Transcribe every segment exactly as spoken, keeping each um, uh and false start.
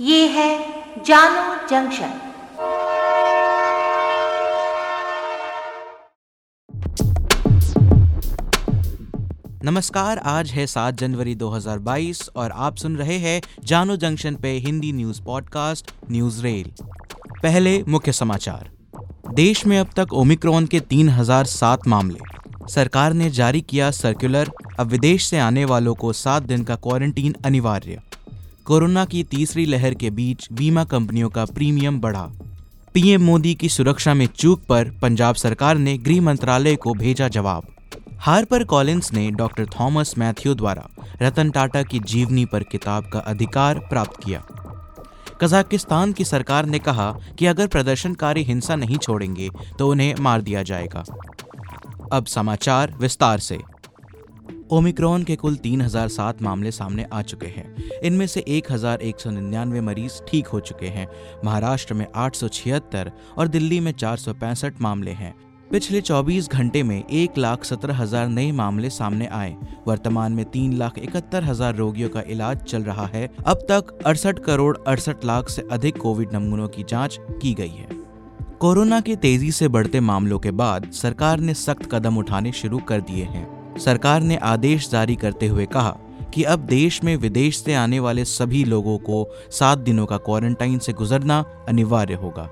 ये है जानो जंक्शन। नमस्कार, आज है सात जनवरी दो हज़ार बाईस और आप सुन रहे हैं जानो जंक्शन पे Hindi news podcast news rail. पहले मुख्य समाचार। देश में अब तक ओमिक्रॉन के तीन हज़ार सात मामले। सरकार ने जारी किया सर्कुलर, अब विदेश से आने वालों को सात दिन का क्वारंटीन अनिवार्य। कोरोना की तीसरी लहर के बीच बीमा कंपनियों का प्रीमियम बढ़ा। पीएम मोदी की सुरक्षा में चूक पर पंजाब सरकार ने गृह मंत्रालय को भेजा जवाब। हार्पर कॉलिंस ने डॉक्टर थॉमस मैथ्यू द्वारा रतन टाटा की जीवनी पर किताब का अधिकार प्राप्त किया। कज़ाख़स्तान की सरकार ने कहा कि अगर प्रदर्शनकारी हिंसा नहीं छोड़ेंगे तो उन्हें मार दिया जाएगा। अब समाचार विस्तार से। ओमिक्रॉन के कुल तीन हज़ार सात मामले सामने आ चुके हैं। इनमें से एक हज़ार एक सौ निन्यानवे मरीज ठीक हो चुके हैं। महाराष्ट्र में आठ सौ छिहत्तर और दिल्ली में चार सौ पैंसठ मामले हैं। पिछले चौबीस घंटे में एक लाख सत्रह हजार नए मामले सामने आए। वर्तमान में तीन लाख इकहत्तर हजार रोगियों का इलाज चल रहा है। अब तक अड़सठ करोड़ अड़सठ लाख से अधिक कोविड नमूनों की जांच की गई है। कोरोना के तेजी से बढ़ते मामलों के बाद सरकार ने सख्त कदम उठाने शुरू कर दिए हैं। सरकार ने आदेश जारी करते हुए कहा कि अब देश में विदेश से आने वाले सभी लोगों को सात दिनों का क्वारंटाइन से गुजरना अनिवार्य होगा।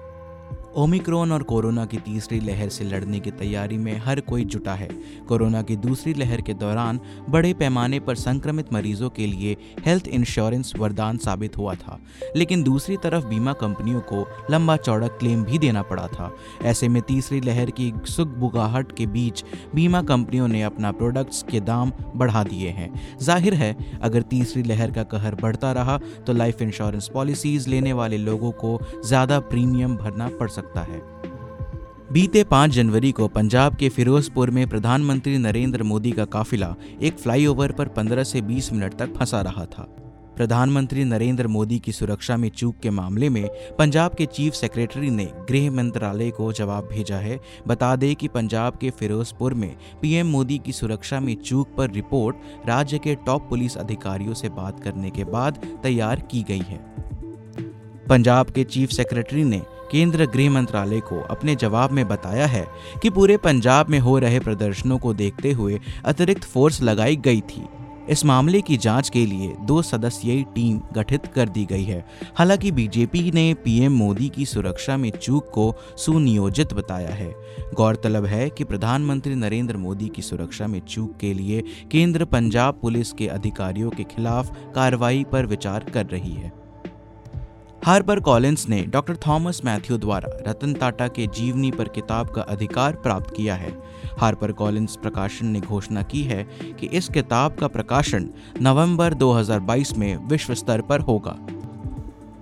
ओमिक्रॉन और कोरोना की तीसरी लहर से लड़ने की तैयारी में हर कोई जुटा है। कोरोना की दूसरी लहर के दौरान बड़े पैमाने पर संक्रमित मरीजों के लिए हेल्थ इंश्योरेंस वरदान साबित हुआ था, लेकिन दूसरी तरफ बीमा कंपनियों को लंबा चौड़ा क्लेम भी देना पड़ा था। ऐसे में तीसरी लहर की सुगबुगाहट के बीच बीमा कंपनियों ने अपना प्रोडक्ट्स के दाम बढ़ा दिए हैं। जाहिर है, अगर तीसरी लहर का कहर बढ़ता रहा तो लाइफ इंश्योरेंस पॉलिसीज लेने वाले लोगों को ज़्यादा प्रीमियम भरना पड़ सकता है। बीते पाँच जनवरी को पंजाब के फिरोजपुर में प्रधानमंत्री नरेंद्र मोदी का काफिला एक फ्लाईओवर पर पंद्रह से बीस मिनट तक फंसा रहा था। प्रधानमंत्री नरेंद्र मोदी की सुरक्षा में चूक के मामले में पंजाब के चीफ सेक्रेटरी ने गृह मंत्रालय को जवाब भेजा है। बता दें कि पंजाब के फिरोजपुर में पीएम मोदी की सुरक्षा में चूक पर रिपोर्ट राज्य के टॉप पुलिस अधिकारियों से बात करने के बाद तैयार की गई है। पंजाब के चीफ सेक्रेटरी ने केंद्र गृह मंत्रालय को अपने जवाब में बताया है कि पूरे पंजाब में हो रहे प्रदर्शनों को देखते हुए अतिरिक्त फोर्स लगाई गई थी। इस मामले की जांच के लिए दो सदस्यीय टीम गठित कर दी गई है। हालांकि बीजेपी ने पीएम मोदी की सुरक्षा में चूक को सुनियोजित बताया है। गौरतलब है कि प्रधानमंत्री नरेंद्र मोदी की सुरक्षा में चूक के लिए केंद्र पंजाब पुलिस के अधिकारियों के खिलाफ कार्रवाई पर विचार कर रही है। हार्पर कॉलिंस ने डॉक्टर थॉमस मैथ्यू द्वारा रतन टाटा के जीवनी पर किताब का अधिकार प्राप्त किया है। हार्पर कॉलिंस प्रकाशन ने घोषणा की है कि इस किताब का प्रकाशन नवंबर दो हज़ार बाईस में विश्व स्तर पर होगा।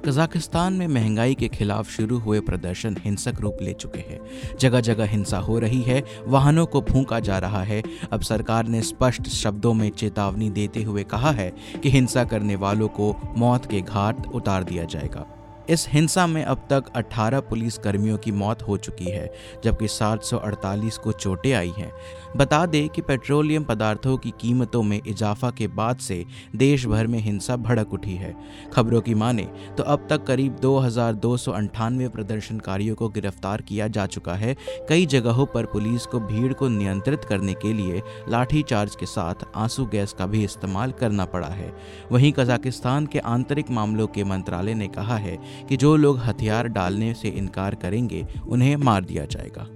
कज़ाख़स्तान में महंगाई के खिलाफ शुरू हुए प्रदर्शन हिंसक रूप ले चुके हैं। जगह जगह हिंसा हो रही है, वाहनों को फूंका जा रहा है। अब सरकार ने स्पष्ट शब्दों में चेतावनी देते हुए कहा है कि हिंसा करने वालों को मौत के घाट उतार दिया जाएगा। इस हिंसा में अब तक अठारह पुलिस कर्मियों की मौत हो चुकी है, जबकि सात सौ अड़तालीस को चोटें आई हैं। बता दें कि पेट्रोलियम पदार्थों की कीमतों में इजाफा के बाद से देश भर में हिंसा भड़क उठी है। खबरों की माने तो अब तक करीब दो हज़ार दो सौ अंठानवे प्रदर्शनकारियों को गिरफ्तार किया जा चुका है। कई जगहों पर पुलिस को भीड़ को नियंत्रित करने के लिए लाठीचार्ज के साथ आंसू गैस का भी इस्तेमाल करना पड़ा है। वहीं कज़ाकिस्तान के आंतरिक मामलों के मंत्रालय ने कहा है कि जो लोग हथियार डालने से इनकार करेंगे उन्हें मार दिया जाएगा।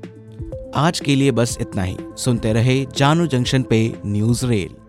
आज के लिए बस इतना ही। सुनते रहे जानो जंक्शन पे न्यूज रेल।